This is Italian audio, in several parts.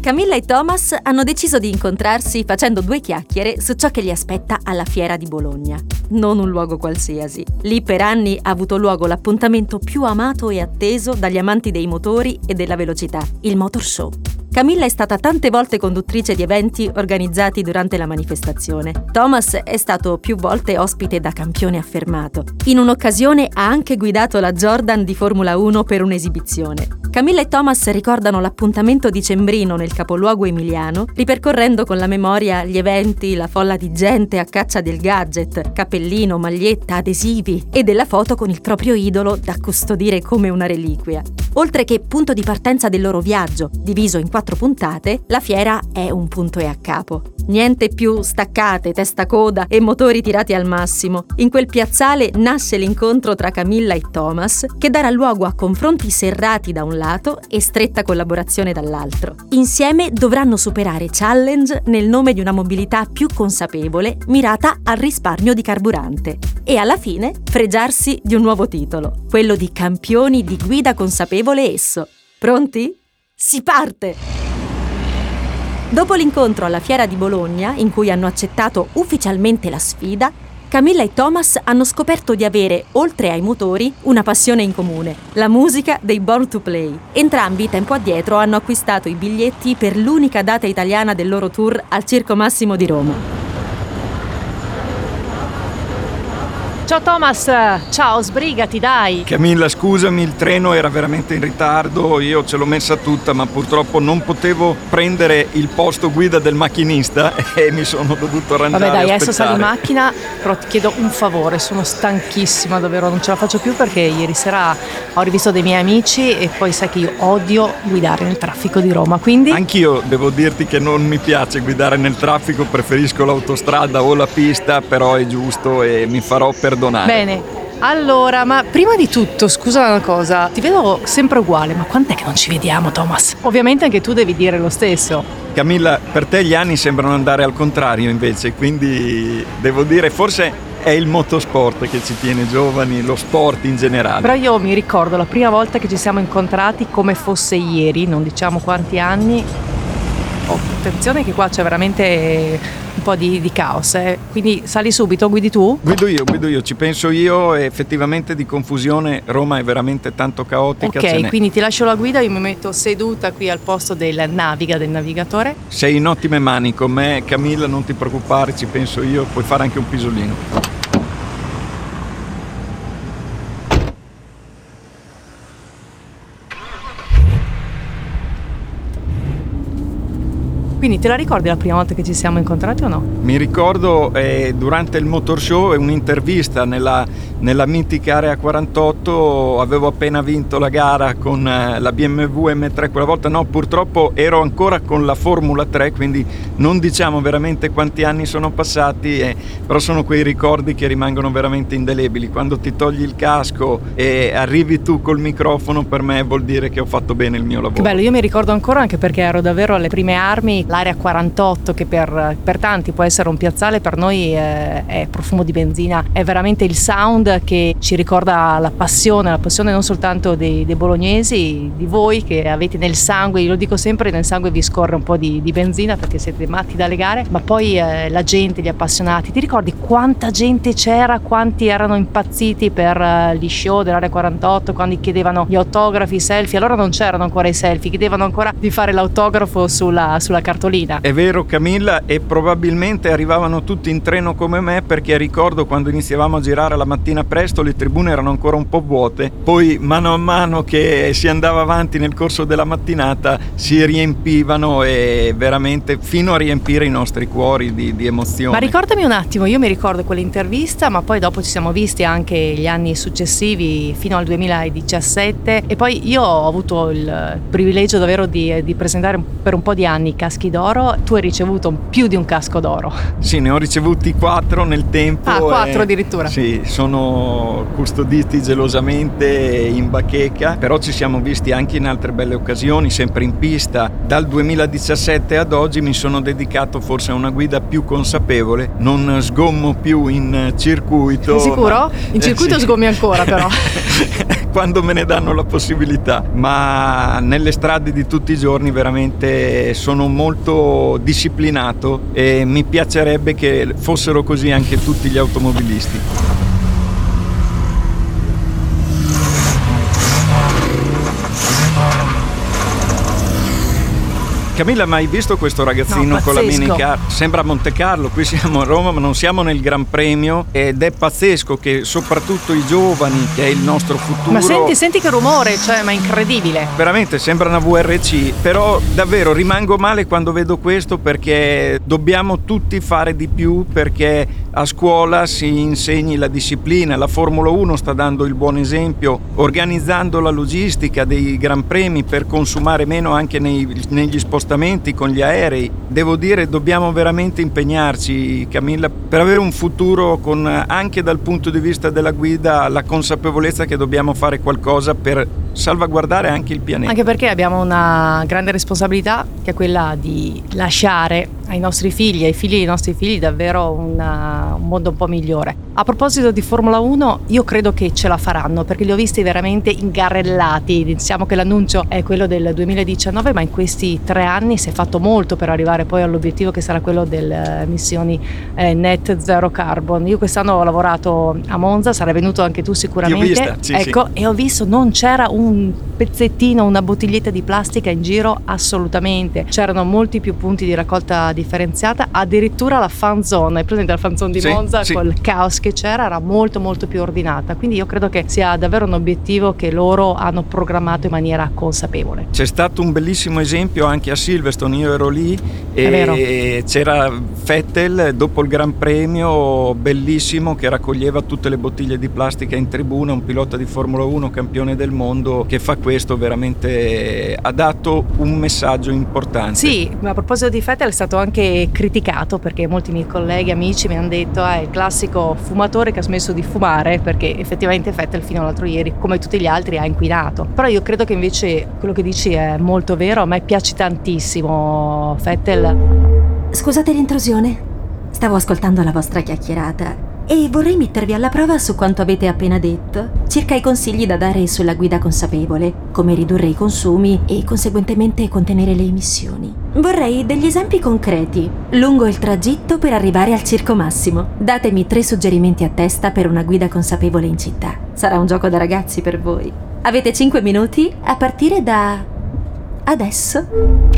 Camilla e Thomas hanno deciso di incontrarsi facendo due chiacchiere su ciò che li aspetta alla Fiera di Bologna. Non un luogo qualsiasi. Lì per anni ha avuto luogo l'appuntamento più amato e atteso dagli amanti dei motori e della velocità, il Motor Show. Camilla è stata tante volte conduttrice di eventi organizzati durante la manifestazione. Thomas è stato più volte ospite da campione affermato. In un'occasione ha anche guidato la Jordan di Formula 1 per un'esibizione. Camilla e Thomas ricordano l'appuntamento dicembrino nel capoluogo emiliano, ripercorrendo con la memoria gli eventi, la folla di gente a caccia del gadget, cappellino, maglietta, adesivi e della foto con il proprio idolo da custodire come una reliquia. Oltre che punto di partenza del loro viaggio, diviso in 4 puntate, la fiera è un punto e a capo. Niente più staccate, testacoda e motori tirati al massimo. In quel piazzale nasce l'incontro tra Camilla e Thomas, che darà luogo a confronti serrati da un lato e stretta collaborazione dall'altro. Insieme dovranno superare challenge nel nome di una mobilità più consapevole, mirata al risparmio di carburante. E alla fine fregiarsi di un nuovo titolo, quello di campioni di guida consapevole ESSO. Pronti? Si parte! Dopo l'incontro alla Fiera di Bologna, in cui hanno accettato ufficialmente la sfida, Camilla e Thomas hanno scoperto di avere, oltre ai motori, una passione in comune, la musica dei Born to Play. Entrambi, tempo addietro, hanno acquistato i biglietti per l'unica data italiana del loro tour al Circo Massimo di Roma. Ciao Thomas, ciao, sbrigati dai! Camilla, scusami, il treno era veramente in ritardo, io ce l'ho messa tutta, ma purtroppo non potevo prendere il posto guida del macchinista e mi sono dovuto arrangiare. Vabbè dai, adesso sali in macchina, però ti chiedo un favore, sono stanchissima davvero, non ce la faccio più perché ieri sera ho rivisto dei miei amici e poi sai che io odio guidare nel traffico di Roma, quindi... Anch'io devo dirti che non mi piace guidare nel traffico, preferisco l'autostrada o la pista, però è giusto e mi farò perdere. Bene, allora, ma prima di tutto, scusa una cosa, ti vedo sempre uguale, ma quant'è che non ci vediamo, Thomas? Ovviamente anche tu devi dire lo stesso. Camilla, per te gli anni sembrano andare al contrario invece, quindi devo dire forse... È il motosport che ci tiene giovani, lo sport in generale. Però io mi ricordo la prima volta che ci siamo incontrati come fosse ieri, non diciamo quanti anni. Oh, attenzione che qua c'è veramente... un po' di caos, eh. Quindi sali subito, guidi tu? Guido io, ci penso io, effettivamente di confusione Roma è veramente tanto caotica. Ok, quindi ti lascio la guida, io mi metto seduta qui al posto del navigatore. Sei in ottime mani con me, Camilla, non ti preoccupare, ci penso io, puoi fare anche un pisolino. Quindi te la ricordi la prima volta che ci siamo incontrati o no? Mi ricordo durante il Motor Show, un'intervista nella mitica Area 48, avevo appena vinto la gara con la BMW M3, quella volta no, purtroppo ero ancora con la Formula 3, quindi non diciamo veramente quanti anni sono passati, però sono quei ricordi che rimangono veramente indelebili. Quando ti togli il casco e arrivi tu col microfono, per me vuol dire che ho fatto bene il mio lavoro. Che bello, io mi ricordo ancora anche perché ero davvero alle prime armi. L'area 48, che per tanti può essere un piazzale, per noi è profumo di benzina, è veramente il sound che ci ricorda la passione non soltanto dei bolognesi, di voi che avete nel sangue, io lo dico sempre, nel sangue vi scorre un po' di benzina perché siete matti dalle gare, ma poi la gente, gli appassionati, ti ricordi quanta gente c'era, quanti erano impazziti per gli show dell'area 48, quando chiedevano gli autografi, i selfie, allora non c'erano ancora i selfie, chiedevano ancora di fare l'autografo sulla carta. È vero Camilla, e probabilmente arrivavano tutti in treno come me perché ricordo quando iniziavamo a girare la mattina presto le tribune erano ancora un po' vuote, poi mano a mano che si andava avanti nel corso della mattinata si riempivano e veramente fino a riempire i nostri cuori di emozione. Ma ricordami un attimo, io mi ricordo quell'intervista, ma poi dopo ci siamo visti anche gli anni successivi fino al 2017 e poi io ho avuto il privilegio davvero di presentare per un po' di anni i caschi caschi d'oro. Tu hai ricevuto più di un casco d'oro. Sì, ne ho ricevuti 4 nel tempo. Ah, 4 addirittura. Sì, sono custoditi gelosamente in bacheca, però ci siamo visti anche in altre belle occasioni, sempre in pista. Dal 2017 ad oggi mi sono dedicato forse a una guida più consapevole, non sgommo più in circuito. Sicuro? In circuito sì. Sgommi ancora però. Quando me ne danno la possibilità, ma nelle strade di tutti i giorni veramente sono molto disciplinato e mi piacerebbe che fossero così anche tutti gli automobilisti. Camilla, ma hai visto questo ragazzino con la minicar? Sembra a Monte Carlo, qui siamo a Roma, ma non siamo nel Gran Premio, ed è pazzesco che soprattutto i giovani, che è il nostro futuro. Ma senti che rumore, cioè, ma incredibile. Veramente, sembra una VRC, però davvero rimango male quando vedo questo, perché dobbiamo tutti fare di più, perché a scuola si insegni la disciplina. La Formula 1 sta dando il buon esempio, organizzando la logistica dei Gran Premi per consumare meno anche negli spostamenti con gli aerei. Devo dire, dobbiamo veramente impegnarci, Camilla, per avere un futuro con, anche dal punto di vista della guida, la consapevolezza che dobbiamo fare qualcosa per salvaguardare anche il pianeta. Anche perché abbiamo una grande responsabilità, che è quella di lasciare ai nostri figli, ai figli dei nostri figli, davvero un mondo un po' migliore. A proposito di Formula 1, io credo che ce la faranno, perché li ho visti veramente ingarellati. Diciamo che l'annuncio è quello del 2019, ma in questi 3 anni si è fatto molto per arrivare poi all'obiettivo, che sarà quello delle emissioni net zero carbon. Io quest'anno ho lavorato a Monza, sarai venuto anche tu sicuramente. Ti ho vista, sì, ecco, sì. E ho visto, non c'era un pezzettino, una bottiglietta di plastica in giro, assolutamente. C'erano molti più punti di raccolta differenziata, addirittura la fan zone, presente la fan zone di Monza, sì. Col caos che c'era, era molto molto più ordinata, quindi io credo che sia davvero un obiettivo che loro hanno programmato in maniera consapevole. C'è stato un bellissimo esempio anche a Silverstone, io ero lì e c'era Vettel dopo il Gran Premio, bellissimo, che raccoglieva tutte le bottiglie di plastica in tribuna, un pilota di Formula 1 campione del mondo che fa questo, veramente ha dato un messaggio importante. Sì, ma a proposito di Vettel è stato anche criticato, perché molti miei colleghi, amici mi hanno detto è il classico fumatore che ha smesso di fumare, perché effettivamente Vettel fino all'altro ieri, come tutti gli altri, ha inquinato. Però io credo che invece quello che dici è molto vero, a me piace tantissimo Vettel. Scusate l'intrusione, stavo ascoltando la vostra chiacchierata e vorrei mettervi alla prova su quanto avete appena detto circa i consigli da dare sulla guida consapevole, come ridurre i consumi e conseguentemente contenere le emissioni. Vorrei degli esempi concreti lungo il tragitto per arrivare al Circo Massimo. Datemi 3 suggerimenti a testa per una guida consapevole in città. Sarà un gioco da ragazzi per voi. Avete 5 minuti a partire da adesso.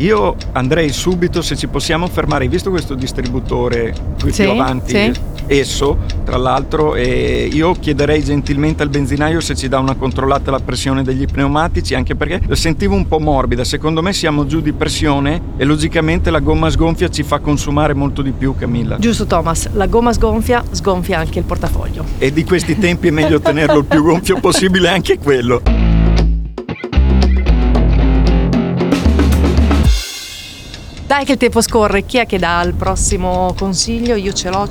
Io andrei subito, se ci possiamo fermare. Hai visto questo distributore qui più avanti? Sì. ESSO, tra l'altro, e io chiederei gentilmente al benzinaio se ci dà una controllata alla pressione degli pneumatici, anche perché la sentivo un po' morbida. Secondo me siamo giù di pressione e logicamente la gomma sgonfia ci fa consumare molto di più, Camilla. Giusto, Thomas, la gomma sgonfia anche il portafoglio. E di questi tempi è meglio tenerlo il più gonfio possibile, anche quello. Dai che il tempo scorre, chi è che dà il prossimo consiglio? Io ce l'ho,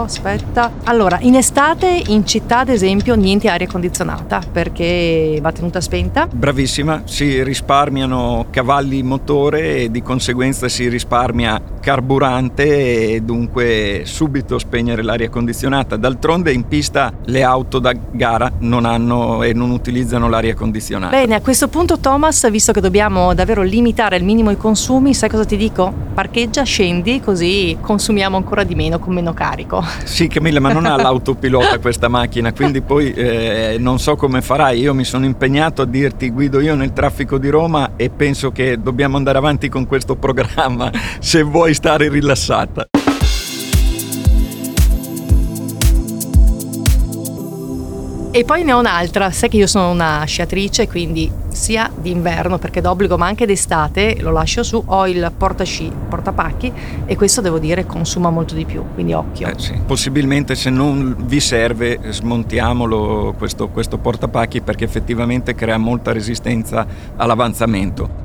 aspetta. Allora, in estate in città ad esempio niente aria condizionata, perché va tenuta spenta. Bravissima, si risparmiano cavalli motore e di conseguenza si risparmia carburante e dunque subito spegnere l'aria condizionata. D'altronde in pista le auto da gara non hanno e non utilizzano l'aria condizionata. Bene, a questo punto Thomas, visto che dobbiamo davvero limitare al minimo i consumi, sai cosa ti dico? Parcheggia, scendi, così consumiamo ancora di meno con meno carico. Sì, Camilla, ma non ha l'autopilota questa macchina, quindi poi non so come farai. Io mi sono impegnato a dirti guido io nel traffico di Roma e penso che dobbiamo andare avanti con questo programma se vuoi stare rilassata. E poi ne ho un'altra, sai che io sono una sciatrice, quindi sia d'inverno, perché d'obbligo, ma anche d'estate, lo lascio su, ho il portapacchi e questo devo dire consuma molto di più, quindi occhio. Sì. Possibilmente se non vi serve smontiamolo questo portapacchi, perché effettivamente crea molta resistenza all'avanzamento.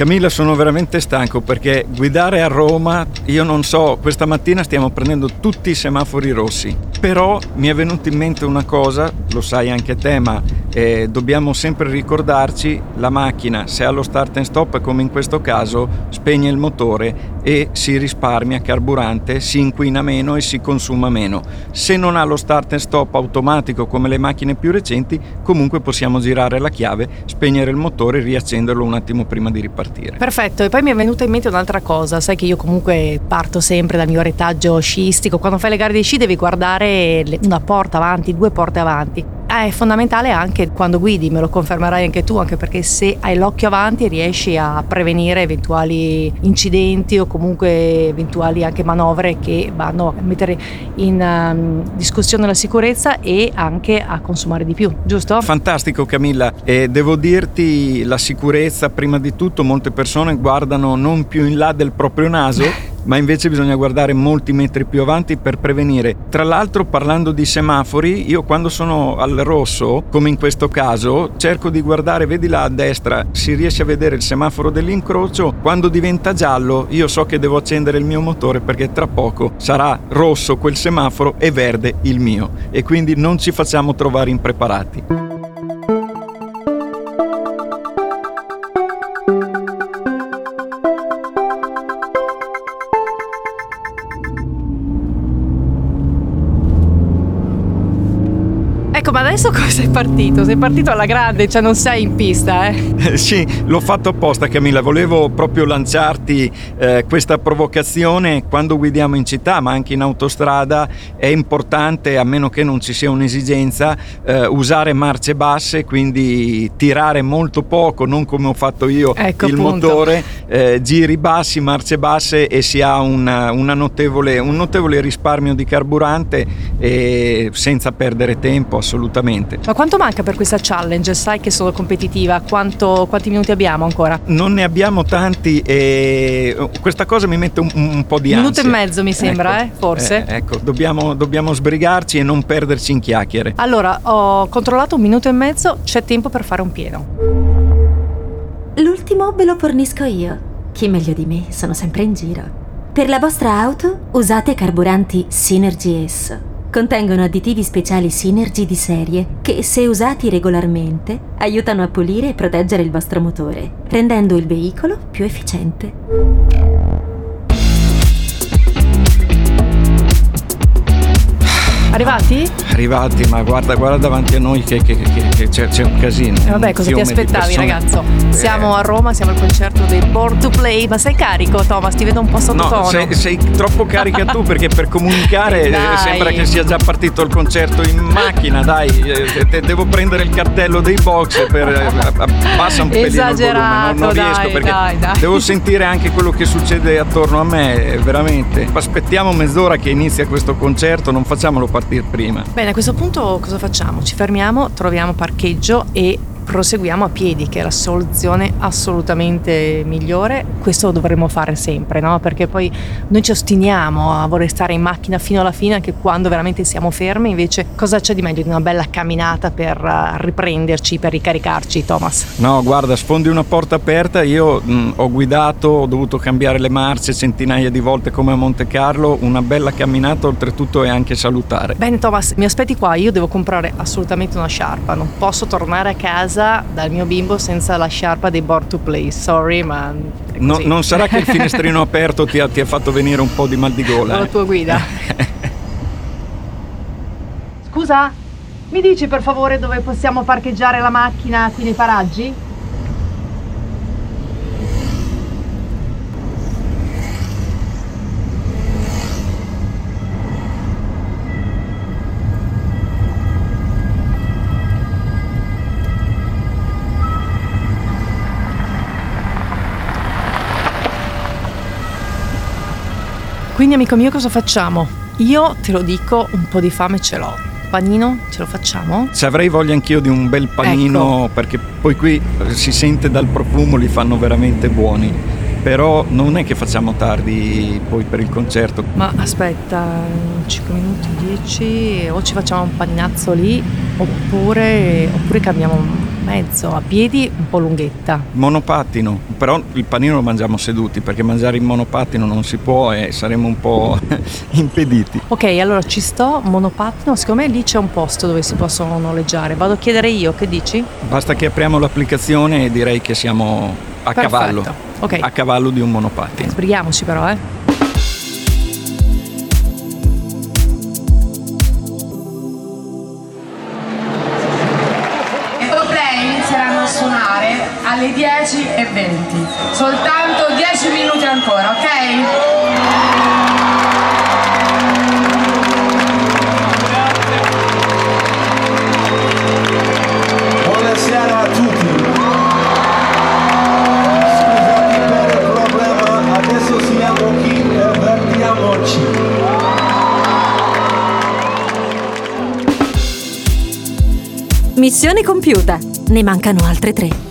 Camilla, sono veramente stanco perché guidare a Roma, io non so, questa mattina stiamo prendendo tutti i semafori rossi, però mi è venuta in mente una cosa, lo sai anche te, ma dobbiamo sempre ricordarci, la macchina se ha lo start and stop come in questo caso spegne il motore e si risparmia carburante, si inquina meno e si consuma meno. Se non ha lo start and stop automatico come le macchine più recenti, comunque possiamo girare la chiave, spegnere il motore e riaccenderlo un attimo prima di ripartire. Perfetto, e poi mi è venuta in mente un'altra cosa, sai che io comunque parto sempre dal mio retaggio sciistico, quando fai le gare di sci devi guardare una porta avanti, due porte avanti. È fondamentale anche quando guidi, me lo confermerai anche tu, anche perché se hai l'occhio avanti riesci a prevenire eventuali incidenti o comunque eventuali anche manovre che vanno a mettere in discussione la sicurezza e anche a consumare di più, giusto? Fantastico Camilla, e devo dirti la sicurezza prima di tutto, molte persone guardano non più in là del proprio naso ma invece bisogna guardare molti metri più avanti per prevenire. Tra l'altro, parlando di semafori, io quando sono al rosso, come in questo caso, cerco di guardare, vedi là a destra, si riesce a vedere il semaforo dell'incrocio, quando diventa giallo io so che devo accendere il mio motore perché tra poco sarà rosso quel semaforo e verde il mio, e quindi non ci facciamo trovare impreparati. Ma adesso cosa sei partito? Sei partito alla grande, cioè non sei in pista, eh? Sì, l'ho fatto apposta Camilla, volevo proprio lanciarti questa provocazione. Quando guidiamo in città, ma anche in autostrada, è importante, a meno che non ci sia un'esigenza, usare marce basse, quindi tirare molto poco, non come ho fatto io, ecco, il punto. Motore, giri bassi, marce basse, e si ha un notevole risparmio di carburante e senza perdere tempo, assolutamente. Ma quanto manca per questa challenge? Sai che sono competitiva, quanti minuti abbiamo ancora? Non ne abbiamo tanti e questa cosa mi mette un po' di ansia. Minuto e mezzo mi sembra, ecco, forse. Ecco, dobbiamo sbrigarci e non perderci in chiacchiere. Allora, ho controllato un minuto e mezzo, c'è tempo per fare un pieno. L'ultimo ve lo fornisco io. Chi meglio di me? Sono sempre in giro. Per la vostra auto usate carburanti Synergy S. Contengono additivi speciali Synergy di serie che, se usati regolarmente, aiutano a pulire e proteggere il vostro motore, rendendo il veicolo più efficiente. Arrivati? Arrivati, ma guarda davanti a noi che c'è un casino. Vabbè, cosa ti aspettavi, ragazzo? Siamo a Roma, siamo al concerto dei Born to Play. Ma sei carico, Thomas? Ti vedo un po' sottotono. No, sei troppo carica tu perché per comunicare sembra che sia già partito il concerto in macchina. Dai, devo prendere il cartello dei box passa un esagerato, pelino il volume. Non riesco perché devo sentire anche quello che succede attorno a me, veramente. Aspettiamo mezz'ora che inizia questo concerto, non facciamolo partire prima. Bene, a questo punto cosa facciamo? Ci fermiamo, troviamo parcheggio e proseguiamo a piedi, che è la soluzione assolutamente migliore. Questo lo dovremmo fare sempre, no? Perché poi noi ci ostiniamo a voler stare in macchina fino alla fine, anche quando veramente siamo fermi. Invece cosa c'è di meglio di una bella camminata per riprenderci, per ricaricarci, Thomas? No, guarda, sfondi una porta aperta. Io ho guidato, ho dovuto cambiare le marce centinaia di volte come a Monte Carlo. Una bella camminata oltretutto è anche salutare. Bene Thomas, mi aspetti qua, io devo comprare assolutamente una sciarpa, non posso tornare a casa dal mio bimbo senza la sciarpa dei Born to Play, sorry, ma no, non sarà che il finestrino aperto ti ha fatto venire un po' di mal di gola? La tua guida. Scusa, mi dici per favore dove possiamo parcheggiare la macchina qui nei paraggi? Quindi amico mio, cosa facciamo? Io te lo dico, un po' di fame ce l'ho. Panino, ce lo facciamo? Ci avrei voglia anch'io di un bel panino, ecco. Perché poi qui si sente dal profumo, li fanno veramente buoni. Però non è che facciamo tardi poi per il concerto. Ma aspetta, 5 minuti, 10, o ci facciamo un paninazzo lì, oppure cambiamo mezzo a piedi un po' lunghetta. Monopattino, però il panino lo mangiamo seduti, perché mangiare in monopattino non si può e saremo un po' impediti. Ok, allora ci sto, monopattino, secondo me lì c'è un posto dove si possono noleggiare, vado a chiedere io, che dici? Basta che apriamo l'applicazione e direi che siamo a perfetto. Cavallo, okay. A cavallo di un monopattino. Sbrighiamoci però, eh. Alle 10:20, soltanto 10 minuti ancora, ok? Buonasera a tutti. Scusate per il problema, adesso siamo qui e vertiamoci. Missione compiuta, ne mancano altre 3.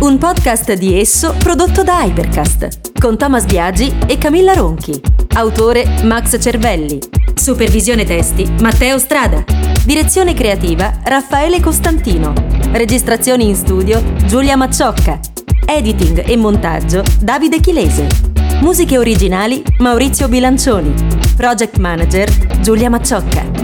Un podcast di Esso prodotto da Hypercast, con Thomas Biaggi e Camilla Ronchi. Autore Max Cervelli. Supervisione testi Matteo Strada. Direzione creativa Raffaele Costantino. Registrazioni in studio Giulia Macciocca. Editing e montaggio Davide Chilese. Musiche originali Maurizio Bilancioni. Project Manager Giulia Macciocca.